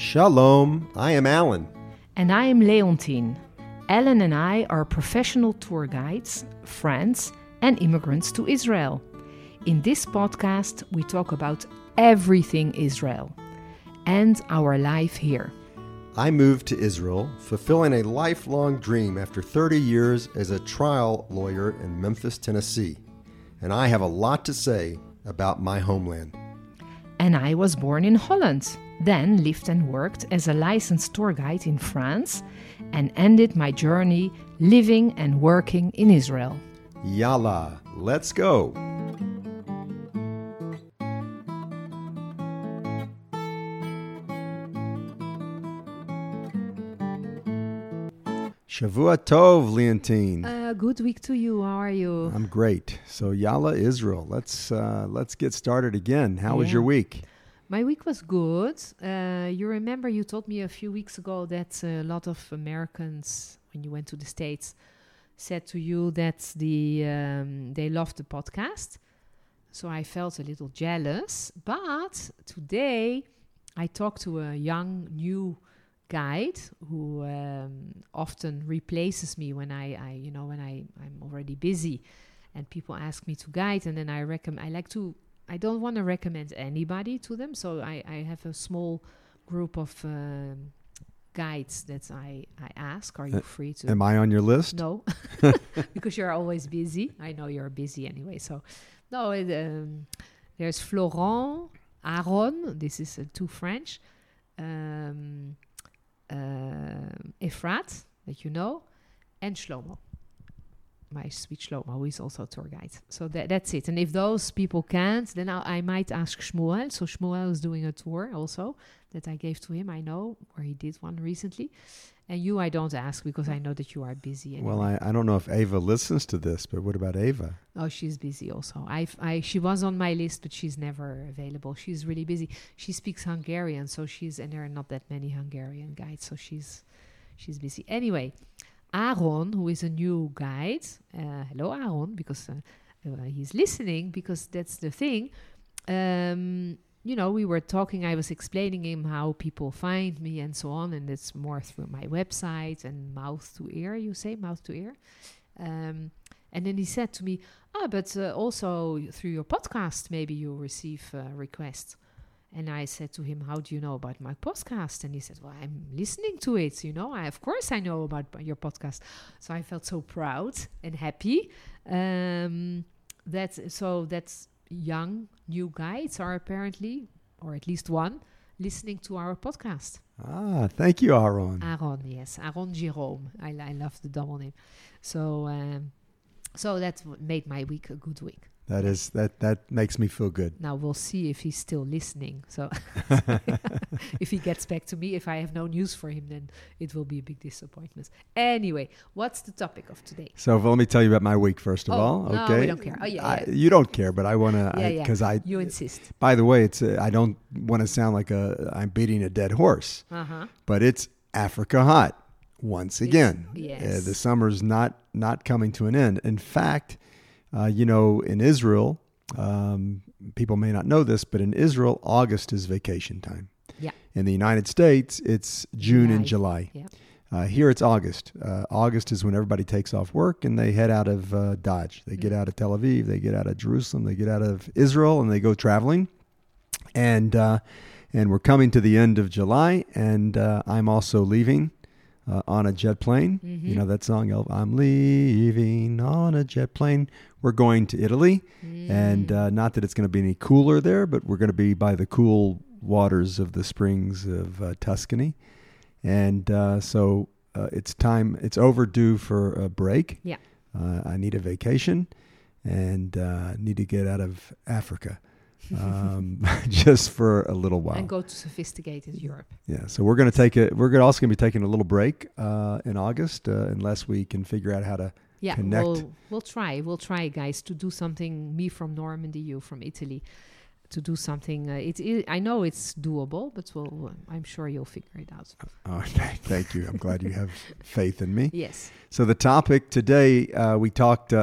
Shalom, I am Alan. And I am Leontine. Alan and I are professional tour guides, friends, and immigrants to Israel. In this podcast, we talk about everything Israel and our life here. I moved to Israel, fulfilling a lifelong dream after 30 years as a trial lawyer in Memphis, Tennessee. And I have a lot to say about my homeland. And I was born in Holland. Then lived and worked as a licensed tour guide in France and ended my journey living and working in Israel. Yala, let's go! Shavua Tov, Leontine. Good week to you. How are you? I'm great. So Yala Israel, let's get started again. How was your week? My week was good. You remember you told me a few weeks ago that a lot of Americans, when you went to the States, said to you that they loved the podcast. So I felt a little jealous. But today I talked to a young, new guide who often replaces me when I'm already busy, and people ask me to guide, and then I don't want to recommend anybody to them, so I have a small group of guides that I ask, are you free to... Am I on your list? No, because you're always busy. I know you're busy anyway, so... No, there's Florent, Aaron, this is two French, Ephrat, that you know, and Shlomo. My sweet Shlomo, who is also a tour guide. So that's it. And if those people can't, then I might ask Shmuel. So Shmuel is doing a tour also that I gave to him, I know, or he did one recently. And you, I don't ask because I know that you are busy. Anyway. Well, I don't know if Ava listens to this, but what about Ava? Oh, she's busy also. She was on my list, but she's never available. She's really busy. She speaks Hungarian, and there are not that many Hungarian guides, so she's busy. Anyway... Aaron, who is a new guide, hello Aaron, because he's listening, because that's the thing. We were talking, I was explaining him how people find me and so on, and it's more through my website and mouth to ear, you say, mouth to ear. And then he said to me, but also through your podcast, maybe you receive requests. And I said to him, how do you know about my podcast? And he said, well, I'm listening to it. Of course I know about your podcast. So I felt so proud and happy. That's young, new guides are apparently, or at least one, listening to our podcast. Thank you, Aaron. Aaron, yes. Aaron Jerome. I love the double name. So that made my week a good week. That makes me feel good. Now we'll see if he's still listening. So if he gets back to me, if I have no news for him, then it will be a big disappointment. Anyway, what's the topic of today? So let me tell you about my week first of all. Okay. No, we don't care. You don't care, but I want to because you insist. By the way, it's I don't want to sound like I'm beating a dead horse, but it's Africa hot once again. Yes, the summer's not coming to an end. In fact. In Israel, people may not know this, but in Israel, August is vacation time. Yeah. In the United States, it's June and July. Yeah. Here it's August. August is when everybody takes off work and they head out of Dodge. They get out of Tel Aviv, they get out of Jerusalem, they get out of Israel, and they go traveling. And we're coming to the end of July, and I'm also leaving. On a jet plane, you know that song, I'm leaving on a jet plane. We're going to Italy, and not that it's going to be any cooler there, but we're going to be by the cool waters of the springs of Tuscany, and so it's time. It's overdue for a break. Yeah, I need a vacation, and need to get out of Africa. Just for a little while, and go to sophisticated Europe. Yeah, so we're going to take it. We're also going to be taking a little break in August, unless we can figure out how to connect. We'll try. We'll try, guys, to do something. Me from Normandy, you from Italy, to do something. I know it's doable, but I'm sure you'll figure it out. Thank you. I'm glad you have faith in me. Yes. So the topic today, we talked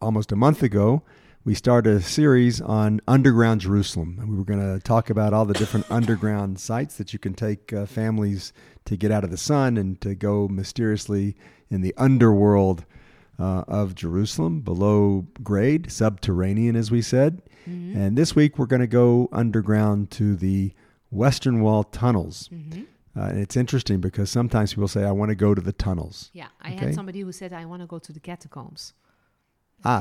almost a month ago. we started a series on underground Jerusalem. And we were going to talk about all the different underground sites that you can take families to get out of the sun and to go mysteriously in the underworld of Jerusalem, below grade, subterranean, as we said. Mm-hmm. And this week we're going to go underground to the Western Wall Tunnels. Mm-hmm. And it's interesting because sometimes people say, I want to go to the tunnels. Yeah, I had somebody who said, I want to go to the catacombs.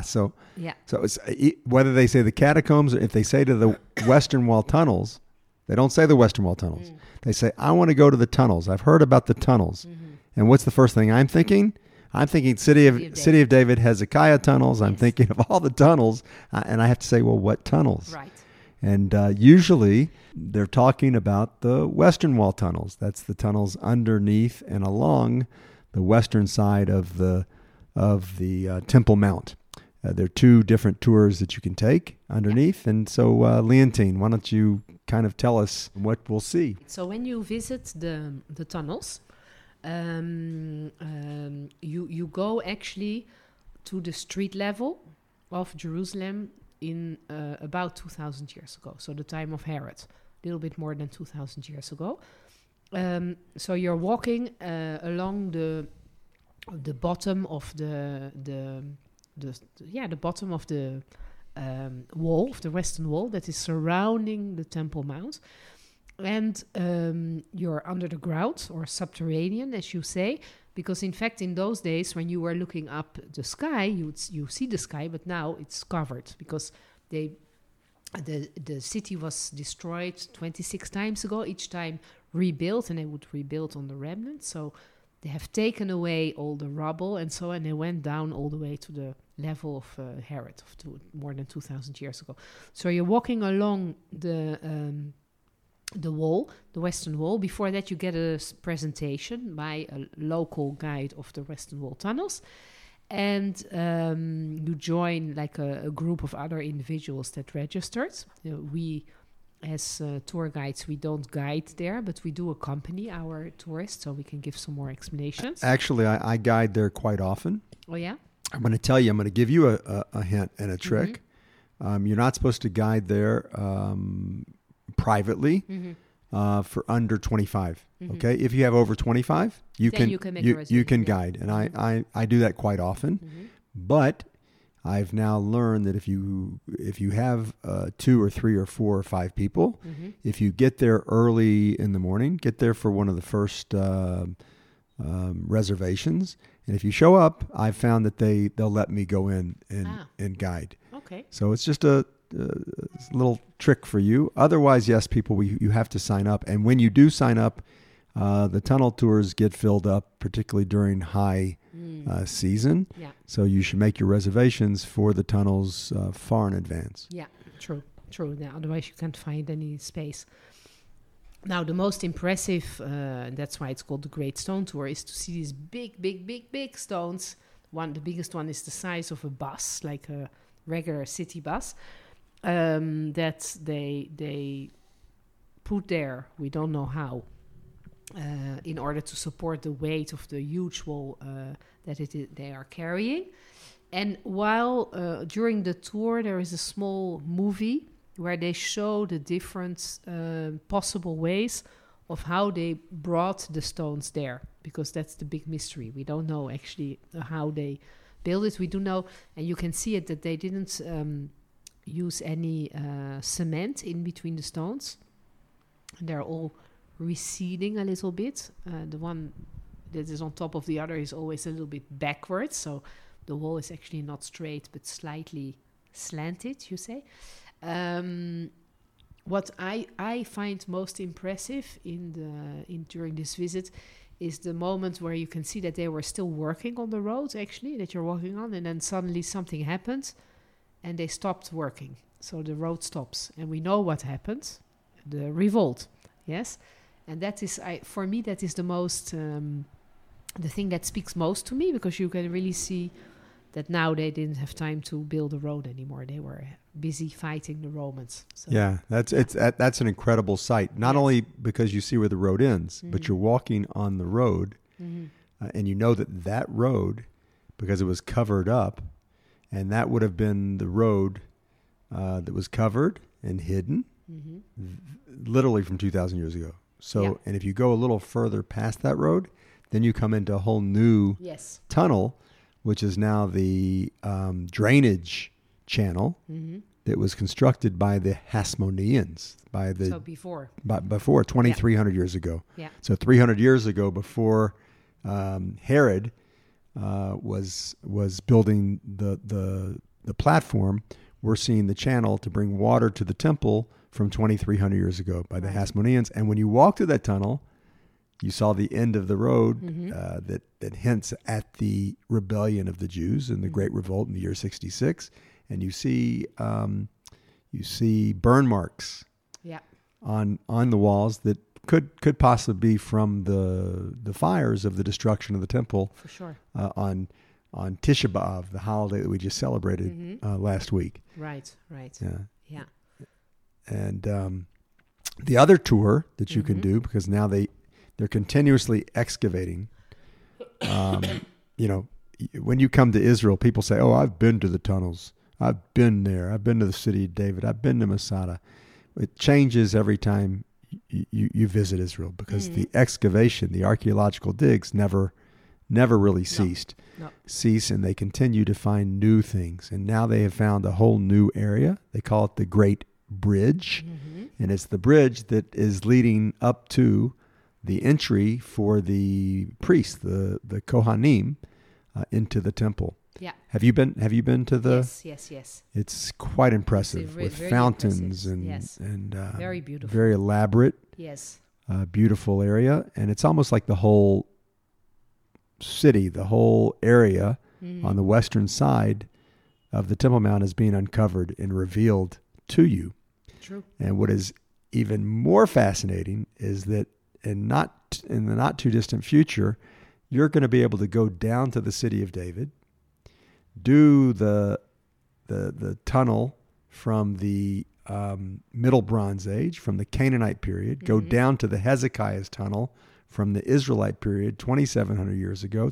So it's, whether they say the catacombs, or if they say to the Western Wall Tunnels, they don't say the Western Wall Tunnels. Mm. They say, I want to go to the tunnels. I've heard about the tunnels. Mm-hmm. And what's the first thing I'm thinking? I'm thinking City of David, Hezekiah Tunnels. I'm thinking of all the tunnels. And I have to say, well, what tunnels? Right. And usually they're talking about the Western Wall Tunnels. That's the tunnels underneath and along the western side of the Temple Mount. There are two different tours that you can take underneath. And so, Leontine, why don't you kind of tell us what we'll see? So when you visit the tunnels, you go actually to the street level of Jerusalem in about 2,000 years ago. So the time of Herod, a little bit more than 2,000 years ago. So you're walking along the bottom of the bottom of the wall, of the Western Wall that is surrounding the Temple Mount. And you're under the ground, or subterranean, as you say, because in fact, in those days, when you were looking up the sky, you see the sky, but now it's covered because the city was destroyed 26 times ago, each time rebuilt, and they would rebuild on the remnants. So they have taken away all the rubble and so on. They went down all the way to the level of Herod, more than 2,000 years ago. So you're walking along the wall, the Western Wall. Before that, you get a presentation by a local guide of the Western Wall Tunnels, and you join like a group of other individuals that registered. We, as tour guides, we don't guide there, but we do accompany our tourists so we can give some more explanations. Actually, I guide there quite often. Oh yeah. I'm going to give you a hint and a trick. Mm-hmm. You're not supposed to guide there privately, mm-hmm, for under 25. Mm-hmm. Okay, if you have over 25, you can guide, and mm-hmm, I do that quite often. Mm-hmm. But I've now learned that if you have 2 or 3 or 4 or 5 people, mm-hmm, if you get there early in the morning, get there for one of the first reservations, and if you show up, I've found that they'll let me go in and guide. Okay, so it's just a little trick for you. Otherwise, yes, people, you have to sign up. And when you do sign up, the tunnel tours get filled up, particularly during high season. Yeah. So you should make your reservations for the tunnels far in advance. Yeah, true. Yeah, otherwise, you can't find any space. Now, the most impressive, and that's why it's called the Great Stone Tour, is to see these big stones. The biggest one is the size of a bus, like a regular city bus. That they put there, we don't know how, in order to support the weight of the huge wall they are carrying. And while during the tour there is a small movie where they show the different possible ways of how they brought the stones there, because that's the big mystery. We don't know actually how they built it. We do know, and you can see it, that they didn't use any cement in between the stones. And they're all receding a little bit. The one that is on top of the other is always a little bit backwards, so the wall is actually not straight but slightly slanted, you say. What I find most impressive during this visit is the moment where you can see that they were still working on the road, actually, that you're walking on, and then suddenly something happened, and they stopped working. So the road stops, and we know what happened, the revolt, yes? And that is, for me, that is the most, the thing that speaks most to me, because you can really see that now they didn't have time to build a road anymore. They were busy fighting the Romans. So yeah, that's an incredible sight, not only because you see where the road ends, mm-hmm, but you're walking on the road, mm-hmm, and you know that road, because it was covered up, and that would have been the road that was covered and hidden literally from 2,000 years ago. So, and if you go a little further past that road, then you come into a whole new tunnel, which is now the drainage channel that was constructed by the Hasmoneans before 2,300 years ago. Yeah. So 300 years ago, before Herod was building the platform, we're seeing the channel to bring water to the temple from 2,300 years ago by the Hasmoneans. And when you walk through that tunnel, you saw the end of the road that hints at the rebellion of the Jews and the Great Revolt in the year 66. And you see burn marks on the walls that could possibly be from the fires of the destruction of the temple. For sure. On Tisha B'av, the holiday that we just celebrated last week. Right. Yeah. And the other tour that you can do, because now they're continuously excavating. When you come to Israel, people say, "Oh, I've been to the tunnels. I've been there. I've been to the city of David. I've been to Masada." It changes every time you visit Israel, because the excavation, the archaeological digs never really ceased. Cease, and they continue to find new things. And now they have found a whole new area. They call it the Great Bridge. And it's the bridge that is leading up to the entry for the priests, the Kohanim, into the temple. Yeah. Have you been to the? Yes. It's quite impressive, with fountains impressive. and very beautiful, very elaborate. Yes. Beautiful area, and it's almost like the whole city, the whole area on the western side of the Temple Mount is being uncovered and revealed to you. True. And what is even more fascinating is that in the not too distant future, you're going to be able to go down to the City of David, do the tunnel from the Middle Bronze Age, from the Canaanite period, go down to the Hezekiah's tunnel from the Israelite period, 2,800 years ago,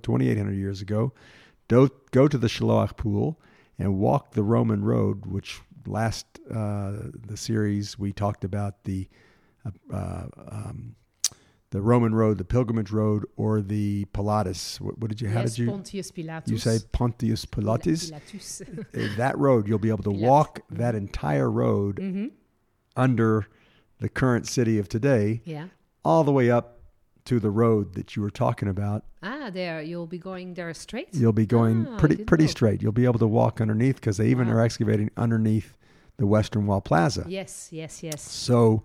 go to the Shiloach pool and walk the Roman road, which last the series we talked about the Roman road, the pilgrimage road, or the Pilatus. Pontius Pilatus. You say Pontius Pilatus? Pilatus. That road, you'll be able to walk that entire road under the current city of today, all the way up to the road that you were talking about. There. You'll be going there straight? You'll be going pretty straight. You'll be able to walk underneath, because they even are excavating underneath the Western Wall Plaza. Yes. So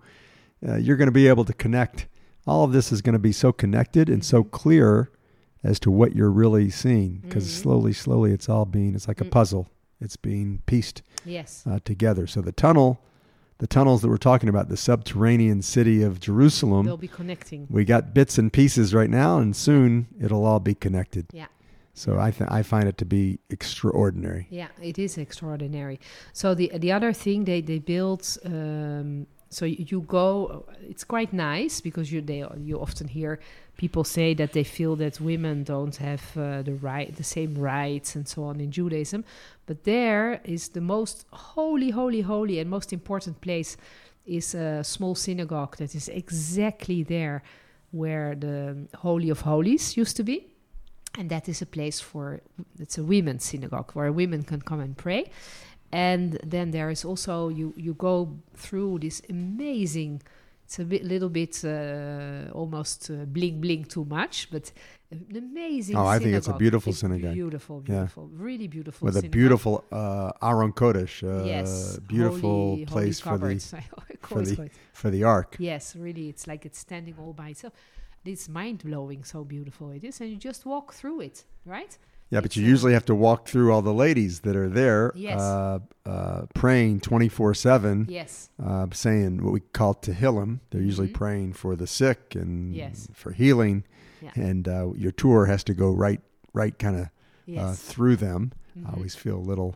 you're going to be able to connect. All of this is going to be so connected and so clear as to what you're really seeing, because slowly it's all being, it's like a puzzle. It's being pieced together. So the tunnels that we're talking about, the subterranean city of Jerusalem, they'll be connecting. We got bits and pieces right now, and soon it'll all be connected. Yeah. So I find it to be extraordinary. Yeah, it is extraordinary. So the other thing they built. So you go, it's quite nice, because you often hear people say that they feel that women don't have the same rights and so on in Judaism. But there is the most holy and most important place is a small synagogue that is exactly there where the Holy of Holies used to be. And that is a place it's a women's synagogue where women can come and pray. And then there is also, you go through this amazing, it's a little bit almost bling too much, but an amazing synagogue. I think it's a beautiful synagogue. Beautiful, really beautiful synagogue. With a beautiful Aron Kodesh, beautiful place for the Ark. Yes, really, it's like it's standing all by itself. It's mind-blowing, so beautiful it is. And you just walk through it, right? Yeah, but you usually have to walk through all the ladies that are there praying 24/7, saying what we call Tehillim. They're usually praying for the sick and for healing, and your tour has to go right kind of through them. I always feel a little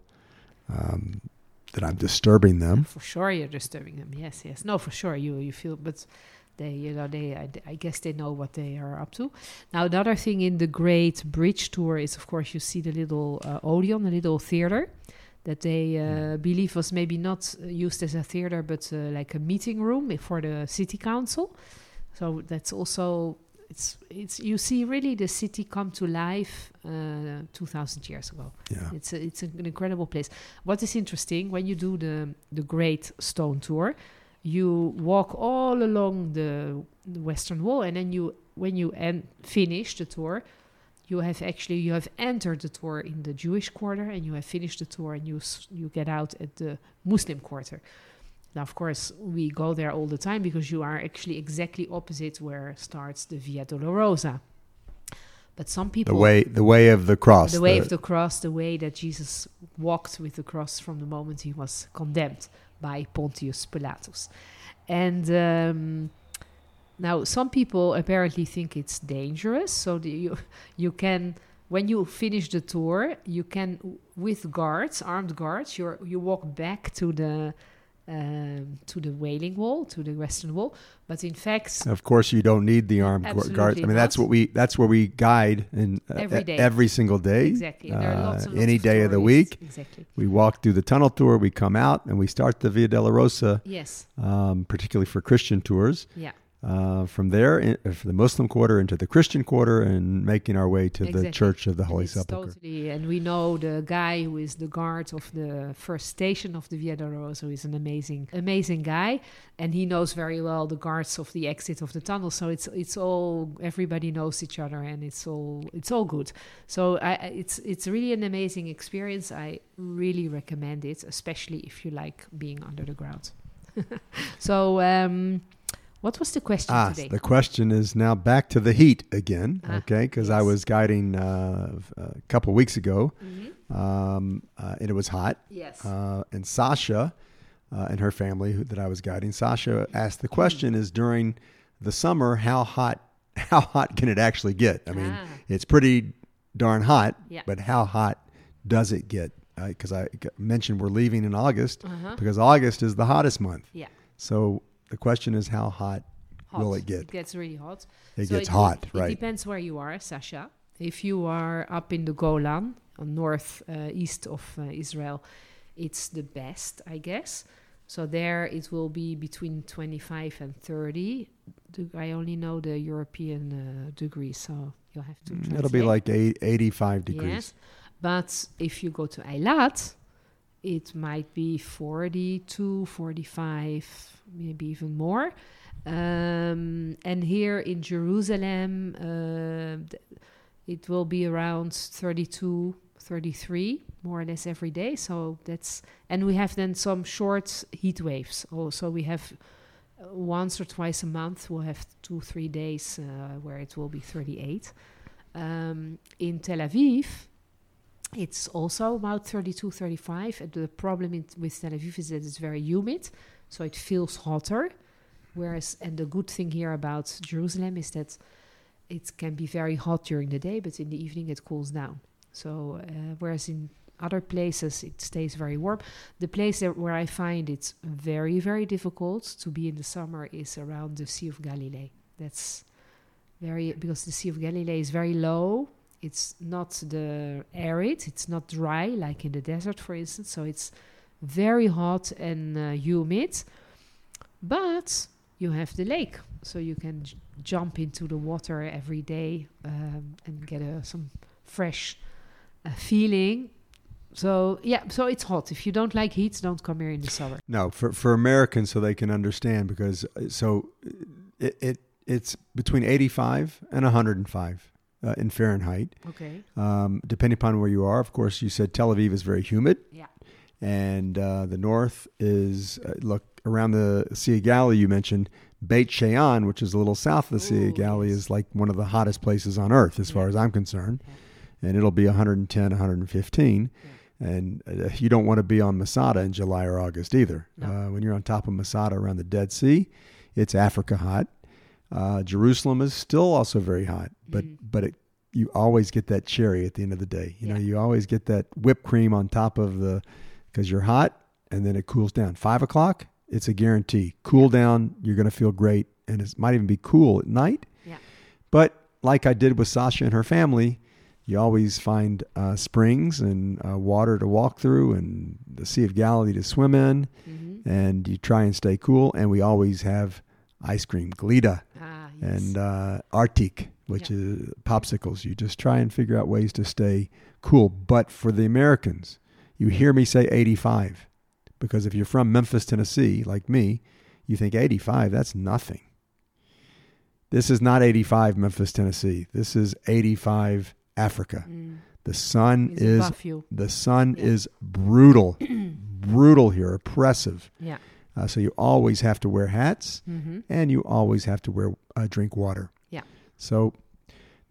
that I'm disturbing them. For sure you're disturbing them, yes. No, for sure you feel, but... I guess they know what they are up to. Now, the other thing in the Great Bridge tour is, of course, you see the little Odeon, the little theater that they believe was maybe not used as a theater, but like a meeting room for the city council. So that's also, it's you see really the city come to life 2,000 years ago. Yeah. It's an incredible place. What is interesting, when you do the Great Stone Tour, you walk all along the Western Wall, and then when you finish the tour, you have entered the tour in the Jewish quarter, and you have finished the tour, and you get out at the Muslim quarter. Now, of course, we go there all the time because you are actually exactly opposite where starts the Via Dolorosa. But some people... The way of the cross. The way of the cross, the way that Jesus walked with the cross from the moment he was condemned by Pontius Pilatus. And now some people apparently think it's dangerous. So you can... When you finish the tour, you can, with guards, armed guards, you walk back to the Wailing Wall, to the Western Wall, but in fact, of course, you don't need the armed guards. I mean, that's where we guide in every single day. Exactly, there are lots and lots any day stories. Of the week. Exactly, we walk through the tunnel tour, we come out, and we start the Via Dolorosa. Yes, particularly for Christian tours. Yeah, from there, for the Muslim quarter into the Christian quarter, and making our way to the Church of the Holy Sepulchre. Totally, and we know the guy who is the guard of the first station of the Via Dolorosa is an amazing guy, and he knows very well the guards of the exit of the tunnel. So it's all, everybody knows each other, and it's all good. So it's really an amazing experience. I really recommend it, especially if you like being under the ground. So. What was the question today? The question is now back to the heat again, okay? Because I was guiding a couple weeks ago, and it was hot. Yes. And Sasha and her family that I was guiding, Sasha asked the question: is during the summer, how hot can it actually get? I mean, it's pretty darn hot, but how hot does it get? Because I mentioned we're leaving in August because August is the hottest month. Yeah. So. The question is, how hot will it get? It gets really hot. It gets hot, right? It depends where you are, Sasha. If you are up in the Golan, north east of Israel, it's the best, I guess. So there it will be between 25 and 30. I only know the European degrees, so you'll have to translate. It'll be like 85 degrees. Yes. But if you go to Eilat, it might be 42, 45, maybe even more. And here in Jerusalem, it will be around 32, 33, more or less every day. So and we have then some short heat waves. Also, we have once or twice a month, we'll have 2-3 days where it will be 38. In Tel Aviv, it's also about 32, 35. The problem with Tel Aviv is that it's very humid, so it feels hotter. And the good thing here about Jerusalem is that it can be very hot during the day, but in the evening it cools down. So, whereas in other places it stays very warm. The place where I find it's very, very difficult to be in the summer is around the Sea of Galilee. That's because the Sea of Galilee is very low. It's not arid, it's not dry, like in the desert, for instance. So it's very hot and humid. But you have the lake, so you can jump into the water every day and get some fresh feeling. So, yeah, so it's hot. If you don't like heat, don't come here in the summer. No, for Americans, so they can understand, because it's between 85 and 105. In Fahrenheit. Okay. Depending upon where you are. Of course, you said Tel Aviv is very humid. Yeah. And the north is, around the Sea of Galilee, you mentioned Beit Shean, which is a little south of the Sea of Galilee, is like one of the hottest places on earth as far as I'm concerned. Yeah. And it'll be 110, 115. Yeah. And you don't want to be on Masada in July or August either. No. When you're on top of Masada around the Dead Sea, it's Africa hot. Jerusalem is still also very hot, but you always get that cherry at the end of the day. You know, you always get that whipped cream on top of because you're hot, and then it cools down. 5 o'clock, it's a guarantee. Cool down, you're going to feel great, and it might even be cool at night. Yeah. But like I did with Sasha and her family, You always find springs and water to walk through and the Sea of Galilee to swim in. Mm-hmm. And you try and stay cool. And we always have ice cream, Glida, yes. and Artik, which is popsicles. You just try and figure out ways to stay cool. But for the Americans, you hear me say 85. Because if you're from Memphis, Tennessee, like me, you think 85, that's nothing. This is not 85 Memphis, Tennessee. This is 85 Africa. Mm. The sun is brutal, brutal here, oppressive. Yeah. So you always have to wear hats, mm-hmm. and you always have to drink water. Yeah. So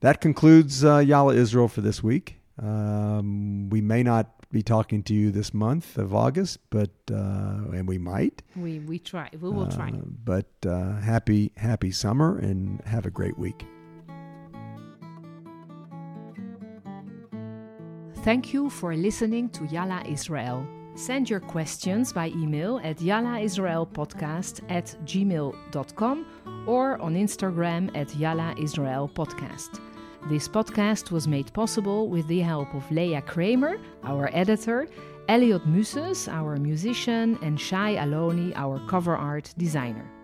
that concludes Yala Israel for this week. We may not be talking to you this month of August, but and we might. We try. We will try. But happy summer and have a great week. Thank you for listening to Yala Israel. Send your questions by email at yalaisraelpodcast@gmail.com or on Instagram at yalaisraelpodcast. This podcast was made possible with the help of Leah Kramer, our editor, Elliot Muses, our musician, and Shai Aloni, our cover art designer.